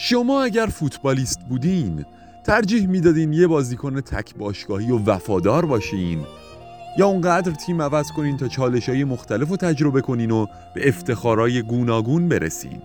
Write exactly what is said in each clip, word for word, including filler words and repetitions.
شما اگر فوتبالیست بودین ترجیح میدادین یه بازیکن تک باشگاهی و وفادار باشین یا اونقدر تیم عوض کنین تا چالش‌های مختلف رو تجربه کنین و به افتخارهای گوناگون برسین؟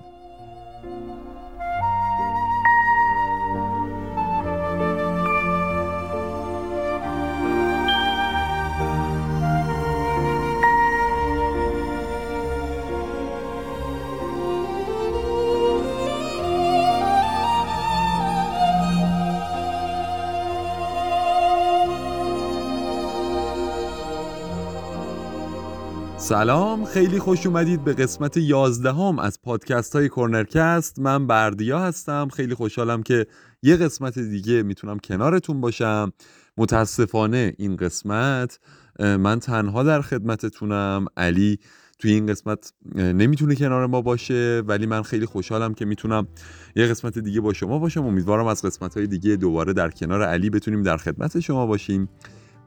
سلام، خیلی خوش اومدید به قسمت یازدهم از پادکست های کورنرکست. من بردیا هستم، خیلی خوشحالم که یه قسمت دیگه میتونم کنارتون باشم. متاسفانه این قسمت من تنها در خدمتتونم، علی توی این قسمت نمیتونه کنار ما باشه، ولی من خیلی خوشحالم که میتونم یه قسمت دیگه با شما باشم. امیدوارم از قسمت های دیگه دوباره در کنار علی بتونیم در خدمت شما باشیم.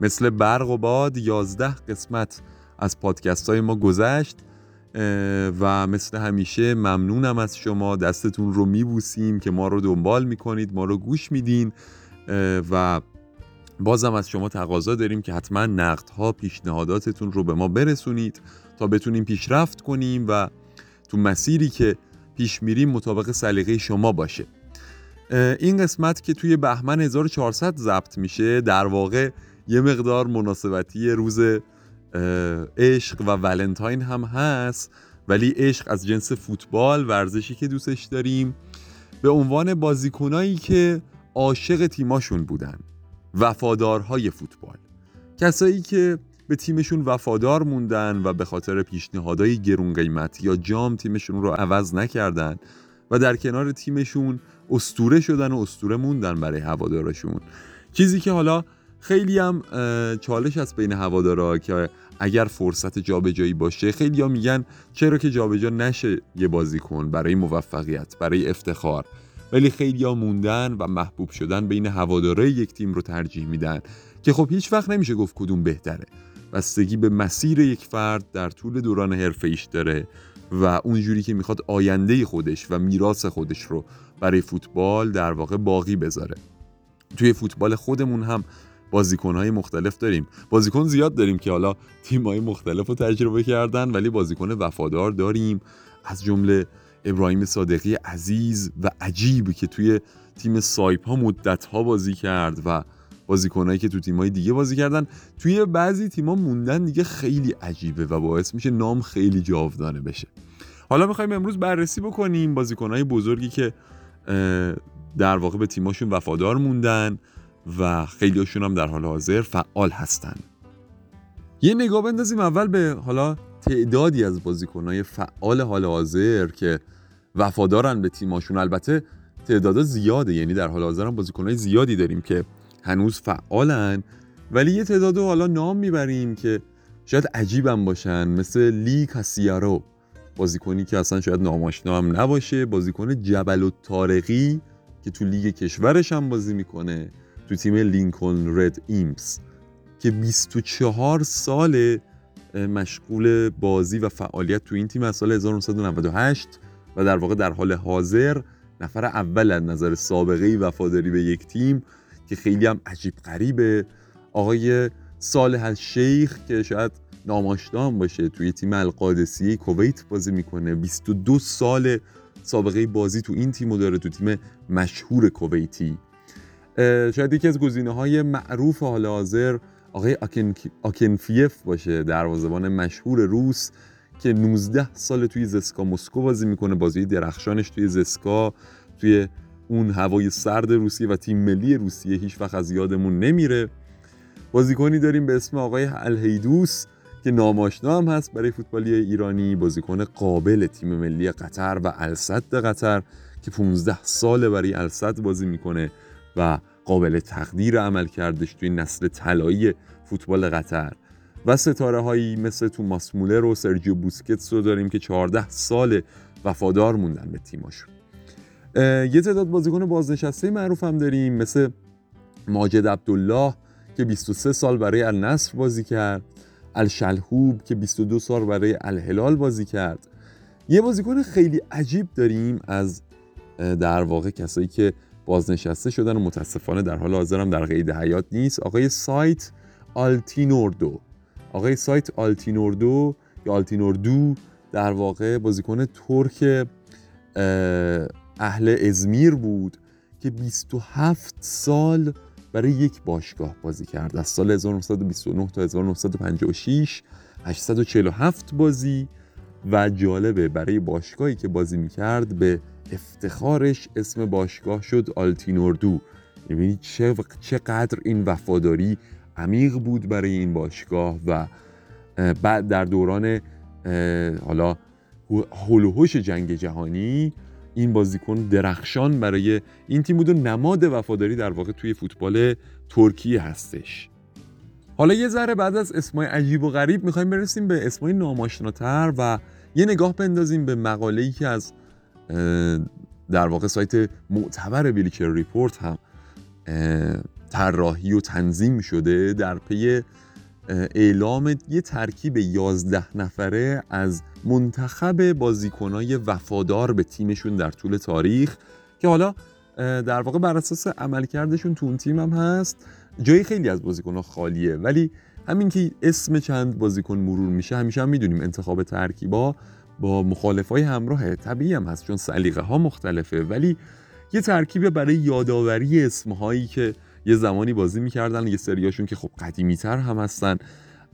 مثل برق و باد یازده قسمت از پادکست های ما گذشت و مثل همیشه ممنونم از شما، دستتون رو میبوسیم که ما رو دنبال میکنید، ما رو گوش میدین و بازم از شما تقاضا داریم که حتما نقدها، پیشنهاداتتون رو به ما برسونید تا بتونیم پیشرفت کنیم و تو مسیری که پیش میریم مطابق سلیقه شما باشه. این قسمت که توی بهمن هزار و چهارصد ضبط میشه در واقع یه مقدار مناسبتی روز عشق و ولنتاین هم هست، ولی عشق از جنس فوتبال، ورزشی که دوستش داریم، به عنوان بازیکنایی که عاشق تیماشون بودن، وفادارهای فوتبال، کسایی که به تیمشون وفادار موندن و به خاطر پیشنهادهای گرون قیمت یا جام تیمشون رو عوض نکردن و در کنار تیمشون اسطوره شدن و اسطوره موندن برای هوادارشون. چیزی که حالا خیلی هم چالش است بین هوادارا که اگر فرصت جابجایی باشه خیلی هم میگن چرا که جابجا نشه یه بازیکن برای موفقیت، برای افتخار، ولی خیلی هم موندن و محبوب شدن بین هوادارای یک تیم رو ترجیح میدن که خب هیچ وقت نمیشه گفت کدوم بهتره، بستگی به مسیر یک فرد در طول دوران حرفه‌ایش داره و اونجوری که میخواد آینده خودش و میراث خودش رو برای فوتبال در واقع باقی بذاره. توی فوتبال خودمون هم بازیکن‌های مختلف داریم، بازیکن زیاد داریم که حالا تیم‌های مختلف رو تجربه کردن، ولی بازیکن وفادار داریم، از جمله ابراهیم صادقی عزیز و عجیب که توی تیم سایپا مدت‌ها بازی کرد و بازیکنایی که تو تیم‌های دیگه بازی کردن توی بعضی تیم‌ها موندن دیگه خیلی عجیبه و باعث میشه نام خیلی جاودانه بشه. حالا می‌خوایم امروز بررسی بکنیم بازیکن‌های بزرگی که در واقع به تیم‌هاشون وفادار موندن و خیلی‌هاشون هم در حال حاضر فعال هستن. یه نگاه بندازیم اول به حالا تعدادی از بازیکن‌های فعال حال حاضر که وفادارن به تیم‌هاشون. البته تعدادا زیاده، یعنی در حال حاضر هم بازیکن‌های زیادی داریم که هنوز فعالن، ولی یه تعداد رو حالا نام میبریم که شاید عجیبم باشن، مثل لیکاسیارو، بازیکنی که اصلا شاید ناماشنا هم نباشه، بازیکن جبل الطارقی که تو لیگ کشورش هم بازی میکنه، تو تیم لینکلن رد ایمپس، که بیست و چهار سال مشغول بازی و فعالیت تو این تیم از سال هزار و نهصد و نود و هشت و در واقع در حال حاضر نفر اول از نظر سابقه وفاداری به یک تیم که خیلی هم عجیب غریبه. آقای صالح الشیخ که شاید ناماشنا باشه، توی تیم القادسیه کویت بازی میکنه، بیست و دو سال سابقه بازی تو این تیمو داره، تو تیم مشهور کویتی. شاید یکی از گزینه‌های معروف حال حاضر آقای اکینفیف باشه، دروازه‌بان مشهور روس که نوزده سال توی زسکا مسکو بازی میکنه، بازی درخشانش توی زسکا، توی اون هوای سرد روسیه و تیم ملی روسیه هیچ وقت از یادمون نمیره. بازیکنی داریم به اسم آقای الهیدوس که ناماشنا هم هست برای فوتبالی ایرانی، بازیکن قابل تیم ملی قطر و السد قطر که پانزده سال برای السد بازی میکنه و قابل تقدیر عمل کردش توی نسل طلایی فوتبال قطر. و ستاره هایی مثل توماس مولر و سرجیو بوسکتس رو داریم که چهارده سال وفادار موندن به تیماشون. یه تعداد بازیکن بازنشسته معروف هم داریم، مثل ماجد عبدالله که بیست و سه سال برای النصر بازی کرد، الشلهوب که بیست و دو سال برای الهلال بازی کرد. یه بازیکن خیلی عجیب داریم از در واقع کسایی که بازنشسته شدن و متاسفانه در حال حاضر هم در قید حیات نیست. آقای سایت آلتینوردو آقای سایت آلتینوردو یا آلتینوردو در واقع بازیکن ترک اهل ازمیر بود که بیست و هفت سال برای یک باشگاه بازی کرد. از سال هزار و نهصد و بیست و نه تا هزار و نهصد و پنجاه و شش هشتصد و چهل و هفت بازی و جالبه برای باشگاهی که بازی میکرد به افتخارش اسم باشگاه شد آلتینوردو. یعنی چقدر این وفاداری عمیق بود برای این باشگاه و بعد در دوران حالا هلوهوش جنگ جهانی این بازیکن درخشان برای این تیم بود و نماد وفاداری در واقع توی فوتبال ترکیه هستش. حالا یه ذره بعد از اسمای عجیب و غریب میخوایم برسیم به اسمای ناماشناتر و یه نگاه بندازیم به مقاله‌ای که از در واقع سایت معتبر ویلیچر ریپورت هم طراحی و تنظیم شده در پی اعلام یه ترکیب یازده نفره از منتخب بازیکنای وفادار به تیمشون در طول تاریخ که حالا در واقع بر اساس عملکردشون تو اون تیم هم هست. جای خیلی از بازیکن‌ها خالیه ولی همین که اسم چند بازیکن مرور میشه همیشه هم میدونیم انتخاب ترکیبا با مخالفای همراهه، طبیعی هم هست چون سلیقه‌ها مختلفه، ولی یه ترکیب برای یادآوری اسم‌هایی که یه زمانی بازی می‌کردن، یه سریاشون که خب قدیمی‌تر هم هستن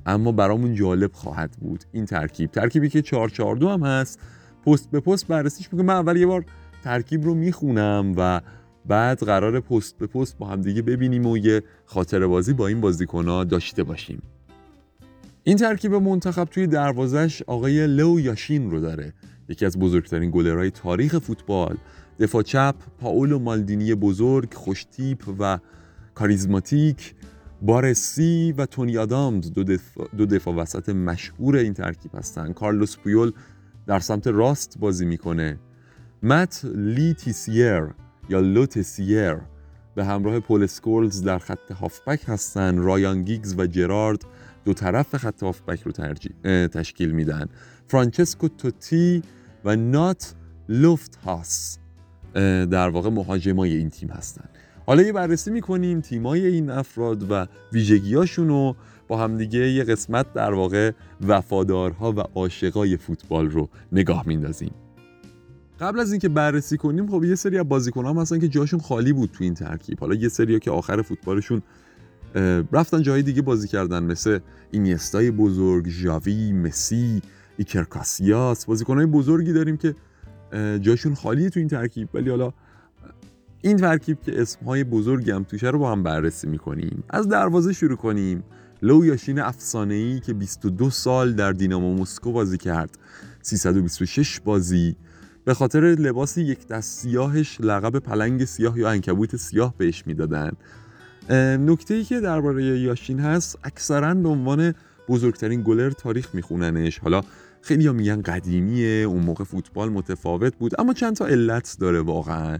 اما برامون جالب خواهد بود. این ترکیب ترکیبی که چهار چهار دو هم هست، پست به پست بررسیش می‌کنم. من اول یه بار ترکیب رو میخونم و بعد قراره پست به پست با هم دیگه ببینیم و یه خاطره بازی با این بازیکن‌ها داشته باشیم. این ترکیب منتخب توی دروازه‌اش آقای لو یاشین رو داره، یکی از بزرگترین گلرهای تاریخ فوتبال. دفاع چپ پاولو مالدینی بزرگ، خوشتیپ و کاریزماتیک، بارسی و تونی آدامز دو دفاع, دو دفاع وسط مشهور این ترکیب هستن. کارلوس پویول در سمت راست بازی میکنه. مت لیتیسیه یا لوتسیر به همراه پل اسکولز در خط هافبک هستن. رایان گیگز و جرارد دو طرف خط هافبک رو تشکیل میدن. فرانچسکو توتی و نات لفت هاس در واقع مهاجمای این تیم هستن. حالا یه بررسی میکنیم تیمای این افراد و ویژگیاشون رو با همدیگه، یه قسمت در واقع وفادارها و عاشقای فوتبال رو نگاه میندازیم. قبل از اینکه بررسی کنیم خب یه سری از بازیکن‌ها هستن که جاشون خالی بود تو این ترکیب. حالا یه سری‌ها که آخر فوتبالشون رفتن جای دیگه بازی کردن، مثل اینیستای بزرگ، ژاوی، مسی، ایکرکاسیاس. بازیکن‌های بزرگی داریم که جاشون خالیه تو این ترکیب، ولی حالا این ترکیب که اسم‌های بزرگی هم توشه رو با هم بررسی می‌کنیم. از دروازه شروع کنیم. لو یاشین افسانه‌ای که بیست و دو سال در دینامو مسکو بازی کرد، سیصد و بیست و شش بازی. به خاطر لباس یک دست سیاهش لقب پلنگ سیاه یا عنکبوت سیاه بهش میدادن. نکته‌ای که درباره یاشین هست، اکثراً به عنوان بزرگترین گلر تاریخ میخوننش. حالا خیلی‌ها میگن قدیمیه، اون موقع فوتبال متفاوت بود، اما چند تا علت داره واقعاً.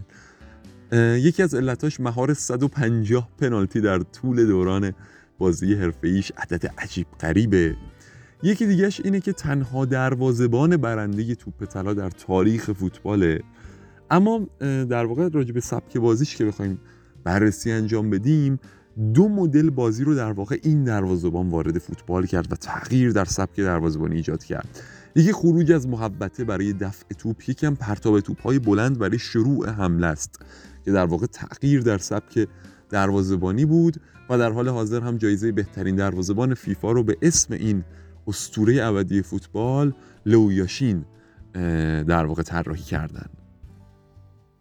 یکی از علتاش مهار صد و پنجاه پنالتی در طول دوران بازی حرفه‌ایش، عدد عجیب غریبه. یکی دیگهش اینه که تنها دروازه‌بان برنده توپ طلا در تاریخ فوتباله. اما در واقع راجع به سبک بازیش که بخوایم بررسی انجام بدیم، دو مدل بازی رو در واقع این دروازه‌بان وارد فوتبال کرد و تغییر در سبک دروازه‌بانی ایجاد کرد. یکی خروج از محوطه برای دفع توپ، یکی هم پرتاب توپ‌های بلند برای شروع حمله است که در واقع تغییر در سبک دروازه‌بانی بود و در حال حاضر هم جایزه بهترین دروازه‌بان فیفا رو به اسم این اسطوره ابدی فوتبال لو یاشین در واقع طراحی کردن.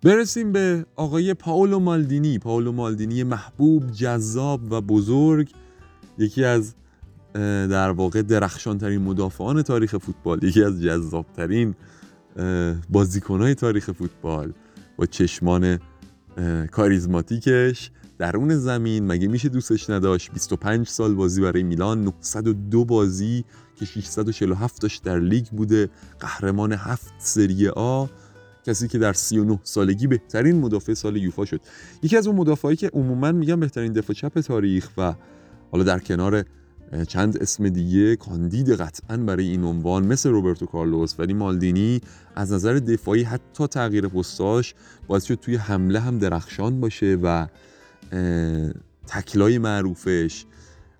برسیم به آقای پاولو مالدینی. پاولو مالدینی محبوب، جذاب و بزرگ، یکی از در واقع درخشانترین مدافعان تاریخ فوتبال، یکی از جذابترین بازیکنهای تاریخ فوتبال، با چشمان کاریزماتیکش درون زمین مگه میشه دوستش نداشت. بیست و پنج سال بازی برای میلان، نهصد و دو بازی که ششصد و چهل و هفتش در لیگ بوده، قهرمان هفت سری آ، کسی که در سی و نه سالگی بهترین مدافع سال یوفا شد، یکی از اون مدافعایی که عموما میگن بهترین دفاع چپ تاریخ و حالا در کنار چند اسم دیگه کاندید قطعاً برای این عنوان مثل روبرتو کارلوس، ولی مالدینی از نظر دفاعی حتی تغییر پستاش باعث شد توی حمله هم درخشان باشه و تکلای معروفش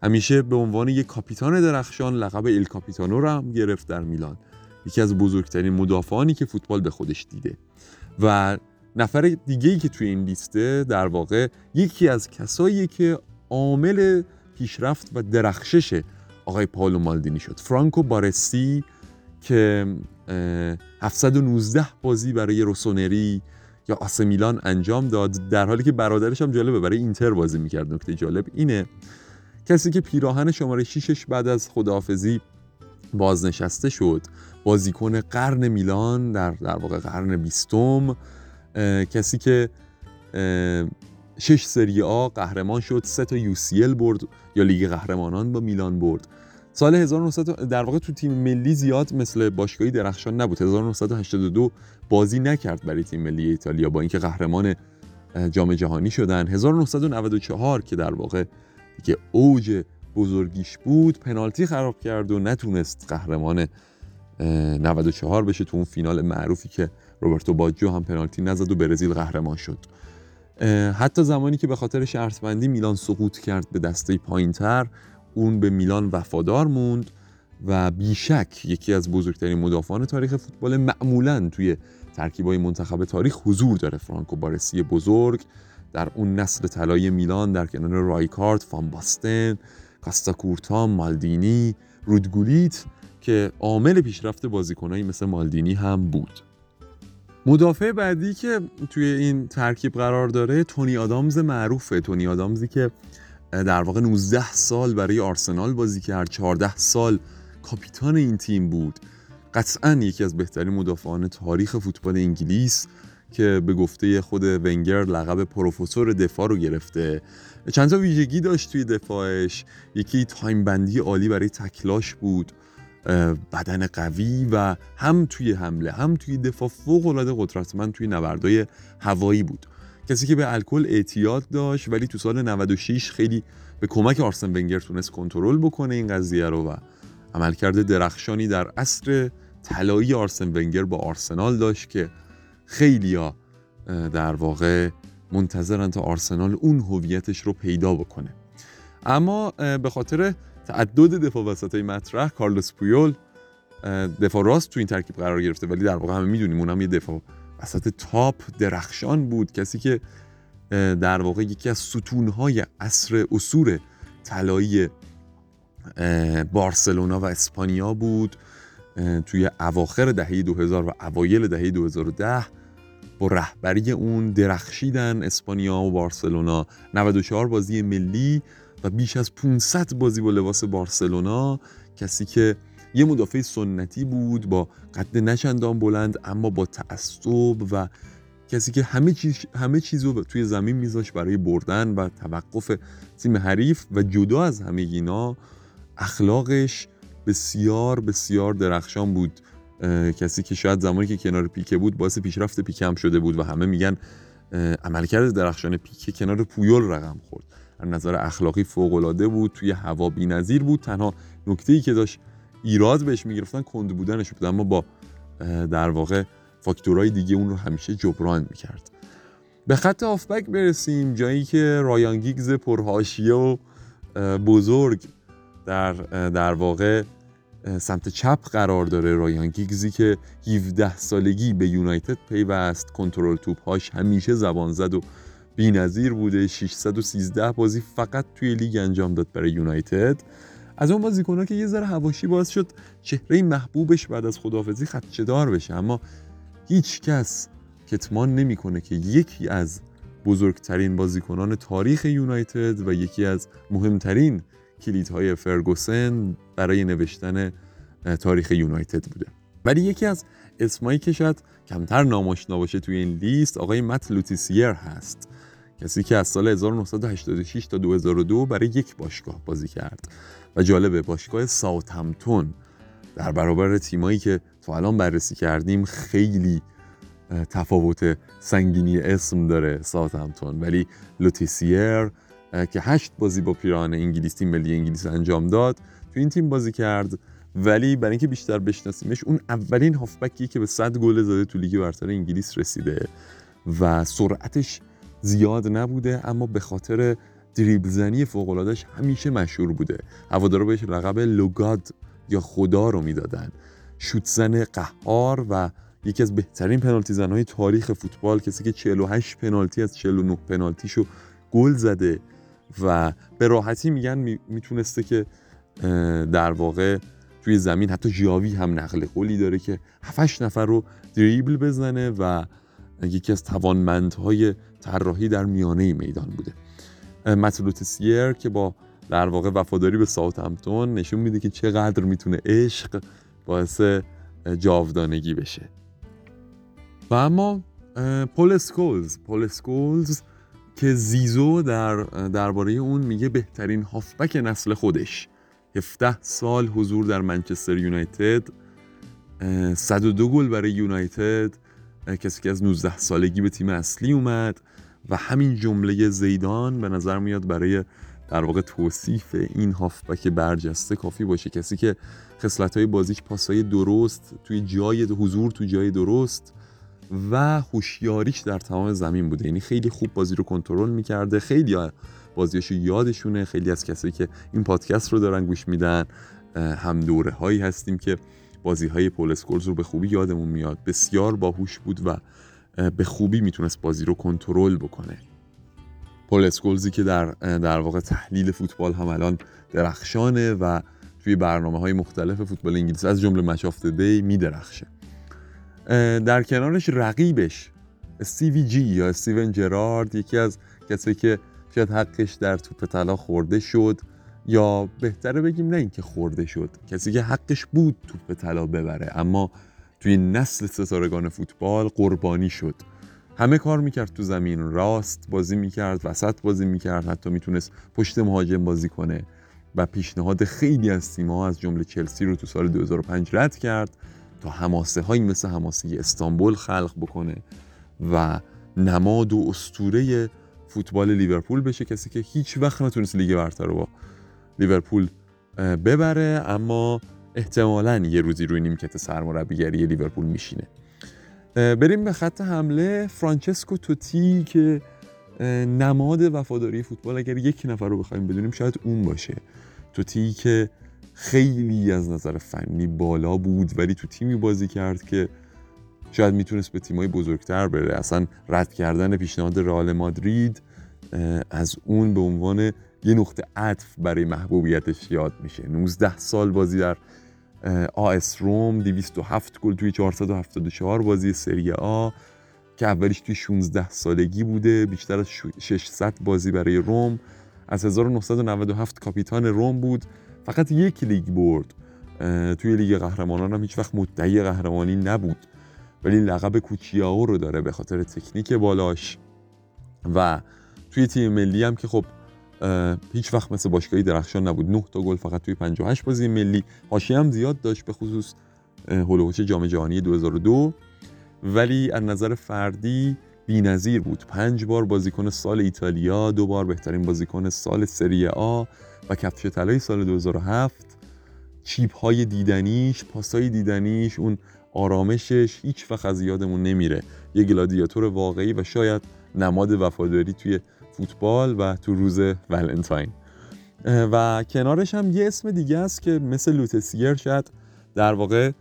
همیشه به عنوان یک کاپیتان درخشان لقب ال کاپیتانو رو هم گرفت در میلان، یکی از بزرگترین مدافعانی که فوتبال به خودش دیده. و نفر دیگه‌ای که توی این لیسته در واقع یکی از کساییه که عامل پیشرفت و درخشش آقای پاولو مالدینی شد، فرانکو بارسی که هفتصد و نوزده بازی برای روسونری یا آسه میلان انجام داد، در حالی که برادرش هم جالبه برای اینتر بازی میکرد. نکته جالب اینه کسی که پیراهن شماره شیشش بعد از خداحافظی بازنشسته شد، بازیکن قرن میلان در در واقع قرن بیستم، کسی که شش سری آ قهرمان شد، سه تا یو سی ال برد یا لیگ قهرمانان با میلان برد. سال هزار و نهصد در واقع تو تیم ملی زیاد مثل باشگاهی درخشان نبود. هزار و نهصد و هشتاد و دو بازی نکرد برای تیم ملی ایتالیا با اینکه قهرمان جام جهانی شدن. هزار و نهصد و نود و چهار که در واقع دیگه اوج بزرگیش بود، پنالتی خراب کرد و نتونست قهرمان نود و چهار بشه تو اون فینال معروفی که روبرتو باجو هم پنالتی نزد و برزیل قهرمان شد. حتی زمانی که به خاطر شرط‌بندی میلان سقوط کرد به دسته پایین‌تر، اون به میلان وفادار موند و بیشک یکی از بزرگترین مدافعان تاریخ فوتبال، معمولاً توی ترکیب‌های منتخب تاریخ حضور داره. فرانکو بارسی بزرگ در اون نسل طلایی میلان در کنار رایکارد، فان باستن، کاستاکورتا، مالدینی، رودگولیت که عامل پیشرفت بازیکنایی مثل مالدینی هم بود. مدافع بعدی که توی این ترکیب قرار داره تونی آدامز معروفه. تونی آدامزی که در واقع نوزده سال برای آرسنال بازی کرد، چهارده سال کاپیتان این تیم بود. قطعاً یکی از بهترین مدافعان تاریخ فوتبال انگلیس که به گفته خود ونگر لقب پروفسور دفاع رو گرفته. چند تا ویژگی داشت توی دفاعش، یکی تایم بندی عالی برای تکلاش بود، بدن قوی و هم توی حمله هم توی دفاع فوق‌العاده قدرتمند توی نبردهای هوایی بود. کسی که به الکل اعتیاد داشت ولی تو سال نود و شش خیلی به کمک آرسن ونگر تونست کنترل بکنه این قضیه رو و عملکرد درخشانی در عصر طلایی آرسن ونگر با آرسنال داشت که خیلی‌ها در واقع منتظرن تا آرسنال اون هویتش رو پیدا بکنه. اما به خاطر تعدد دفاع وسطای مطرح، کارلوس پویول دفاع راست تو این ترکیب قرار گرفته، ولی در واقع همه میدونیم اونم یه دفاع وسط تاپ درخشان بود، کسی که در واقع یکی از ستونهای عصر عصور طلایی بارسلونا و اسپانیا بود. توی اواخر دهه دو هزار و اوایل دهه دو هزار و ده با رهبری اون درخشیدن اسپانیا و بارسلونا. نود و چهار بازی ملی و بیش از پانصد بازی با لباس بارسلونا. کسی که یه مدافع سنتی بود با قد نچندان بلند اما با تعصب و کسی که همه چیز همه چیزو توی زمین میذاشت برای بردن و توقف تیم حریف و جدا از همه اینا اخلاقش بسیار بسیار درخشان بود. کسی که شاید زمانی که کنار پیکه بود باعث پیشرفت پیکه هم شده بود و همه میگن عملکرد درخشان پیکه کنار پویول رقم خورد. از نظر اخلاقی فوق‌العاده بود، توی هوا بی‌نظیر بود. تنها نکته‌ای که داشت ایراد بهش می‌گرفتن کند بودنش بود، اما با در واقع فاکتورهای دیگه اون رو همیشه جبران می‌کرد. به خط هافبک برسیم، جایی که رایان گیگز پرحاشیه و بزرگ در در واقع سمت چپ قرار داره. رایان گیگزی که هفده سالگی به یونایتد پیوست، کنترل توپ‌هاش همیشه زبان زد و بی‌نظیر بوده. ششصد و سیزده بازی فقط توی لیگ انجام داد برای یونایتد. از اون بازیکن‌ها که یه ذره حواشی باعث شد چهره محبوبش بعد از خداحافظی خدشه‌دار بشه، اما هیچ کس کتمان نمی‌کنه که یکی از بزرگترین بازیکنان تاریخ یونایتد و یکی از مهمترین کلیدهای فرگوسن برای نوشتن تاریخ یونایتد بوده. ولی یکی از اسمایی که شاید کمتر نامشناس باشه توی این لیست آقای مت لیتیسیه هست، کسی که از سال هزار و نهصد و هشتاد و شش تا دو هزار و دو برای یک باشگاه بازی کرد و جالبه باشگاه ساوثهمپتون در برابر تیمایی که تا الان بررسی کردیم خیلی تفاوت سنگینی اسم داره ساوثهمپتون، ولی لیتیسیه که هشت بازی با پیراهن انگلیس تیم ملی انگلیس انجام داد، تو این تیم بازی کرد. ولی برای اینکه بیشتر بشناسیمش، اون اولین هافبکی که به صد گل زده تو لیگ برتر انگلیس رسیده و سرعتش زیاد نبوده، اما به خاطر دریبل زنی فوق‌العاده‌اش همیشه مشهور بوده. هوادارا بهش لقب لوگاد یا خدا رو میدادن. شوت زن قهار و یکی از بهترین پنالتی زن‌های تاریخ فوتبال، کسی که چهل و هشت پنالتی از چهل و نه پنالتیشو گل زده و به راحتی میگن می، میتونسته که در واقع توی زمین حتی جاوی هم نقل قولی داره که هفت هشت نفر رو دریبل بزنه و یکی از توانمندهای طراحی در میانه میدان بوده. مت لیتیسیه که با در واقع وفاداری به ساوثهمپتون نشون میده که چقدر میتونه عشق باعث جاودانگی بشه. و اما پل اسکولز پل اسکولز که زیزو در درباره اون میگه بهترین هافبک نسل خودش، هفده سال حضور در منچستر یونایتد، صد و دو گل برای یونایتد، کسی که از نوزده سالگی به تیم اصلی اومد و همین جمله زیدان به نظر میاد برای در واقع توصیف این هافبک برجسته کافی باشه. کسی که خصلت‌های بازیش پاس‌های درست توی جای حضور تو جای درست و هوشیاریش در تمام زمین بوده، یعنی خیلی خوب بازی رو کنترل می‌کرده. خیلی بازیاشو یادشونه، خیلی از کسایی که این پادکست رو دارن گوش میدن هم دوره هایی هستیم که بازی‌های پل اسکولز رو به خوبی یادمون میاد. بسیار باهوش بود و به خوبی میتونست بازی رو کنترل بکنه. پل اسکولزی که در در واقع تحلیل فوتبال هم الان درخشانه و توی برنامه‌های مختلف فوتبال انگلیس از جمله مچ آف دی میدرخشه. در کنارش رقیبش استیوی جی یا استیون جرارد، یکی از کسایی که شاید حقش در توپ طلا خورده شد، یا بهتره بگیم نه اینکه خورده شد، کسی که حقش بود توپ طلا ببره اما توی نسل ستارگان فوتبال قربانی شد. همه کار میکرد، تو زمین راست بازی میکرد، وسط بازی میکرد، حتی میتونست پشت مهاجم بازی کنه و پیشنهاد خیلی از تیم‌ها از جمله چلسی رو تو سال دو هزار و پنج رد کرد تا حماسه هایی مثل حماسه استانبول خلق بکنه و نماد و اسطوره فوتبال لیورپول بشه. کسی که هیچ وقت نتونست لیگ برتر رو با لیورپول ببره اما احتمالاً یه روزی روی نیمکت سرمربیگری لیورپول میشینه. بریم به خط حمله. فرانچسکو توتی که نماد وفاداری فوتبال، اگر یک نفر رو بخوایم بدونیم شاید اون باشه. توتی که خیلی از نظر فنی بالا بود ولی تو تیمی بازی کرد که شاید میتونست به تیمای بزرگتر بره. اصلا رد کردن پیشنهاد رئال مادرید از اون به عنوان یه نقطه عطف برای محبوبیتش یاد میشه. نوزده سال بازی در آ اس روم، دویست و هفت گل توی چهارصد و هفتاد و چهار بازی سری آ که اولیش توی شانزده سالگی بوده، بیشتر از ششصد بازی برای روم. از هزار و نهصد و نود و هفت کاپیتان روم بود، فقط یک لیگ برد. توی لیگ قهرمانان هم هیچ وقت مدعی قهرمانی نبود ولی لقب کوچیاو رو داره به خاطر تکنیک بالاش. و توی تیم ملی هم که خب هیچ وقت مثل باشگاهی درخشان نبود، نه تا گل فقط توی پنجاه و هشت بازی ملی. حاشیه هم زیاد داشت به خصوص هولوحوش جام جهانی دو هزار و دو، ولی از نظر فردی بی‌نظیر بود. پنج بار بازیکن سال ایتالیا، دو بار بهترین بازیکن سال سری آ و کفش طلای سال دو هزار و هفت. چیپ‌های دیدنیش، پاس‌های دیدنیش، اون آرامشش هیچ وقت از یادمون نمیره. یه گلادیاتور واقعی و شاید نماد وفاداری توی فوتبال و تو روز ولنتاین. و کنارش هم یه اسم دیگه است که مثل لیتیسیه شاید در واقع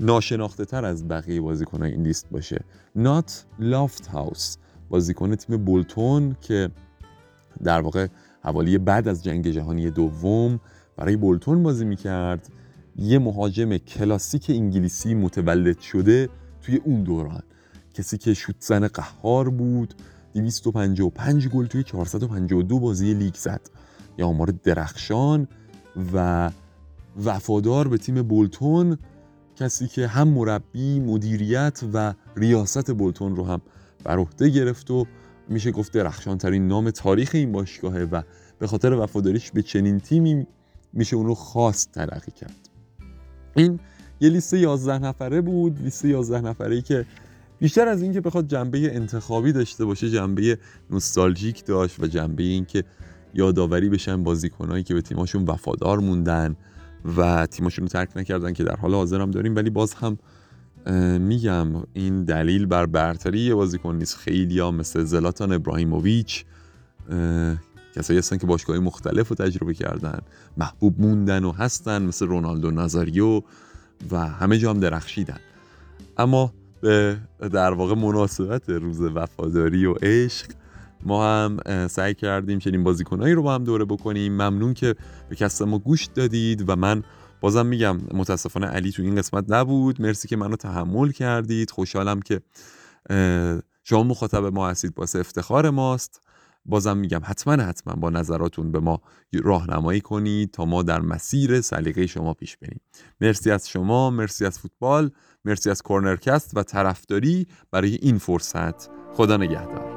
ناشناخته تر از بقیه بازیکن‌های این لیست باشه. نات لافت هاوس، بازیکن تیم بولتون که در واقع حوالی بعد از جنگ جهانی دوم برای بولتون بازی میکرد. یه مهاجم کلاسیک انگلیسی متولد شده توی اون دوران، کسی که شوت زن قهار بود، دویست و پنجاه و پنج گل توی چهارصد و پنجاه و دو بازی لیگ زد، یه آمار درخشان و وفادار به تیم بولتون. کسی که هم مربی، مدیریت و ریاست بولتون رو هم بر عهده گرفت و میشه گفت درخشانترین نام تاریخ این باشگاهه و به خاطر وفاداریش به چنین تیمی میشه اون رو خاص تلقی کرد. این یه لیست یازده نفره بود، لیست یازده نفره‌ای که بیشتر از اینکه بخواد جنبه انتخابی داشته باشه، جنبه نوستالژیک داشت و جنبه اینکه یادآوری بشن بازیکنایی که به تیماشون وفادار موندن و تیماشون رو ترک نکردن که در حال حاضر هم داریم. ولی باز هم میگم این دلیل بر برتری بازیکن نیست. خیلی‌ها مثل زلاتان ابراهیموویچ کسایی هستن که باشگاه‌های مختلف رو تجربه کردن، محبوب موندن و هستن، مثل رونالدو نازاریو و همه جا هم درخشیدن. اما به در واقع مناسبت روز وفاداری و عشق ما هم سعی کردیم چنین بازیکنایی رو با هم دوره بکنیم. ممنون که به کس ما گوش دادید و من بازم میگم متاسفانه علی تو این قسمت نبود. مرسی که منو تحمل کردید. خوشحالم که شما مخاطب ما هستید، باعث افتخار ماست. بازم میگم حتما حتما با نظراتون به ما راهنمایی کنید تا ما در مسیر سلیقه شما پیش بریم. مرسی از شما، مرسی از فوتبال، مرسی از کورنرکست و طرفداری برای این فرصت. خدا نگهدار.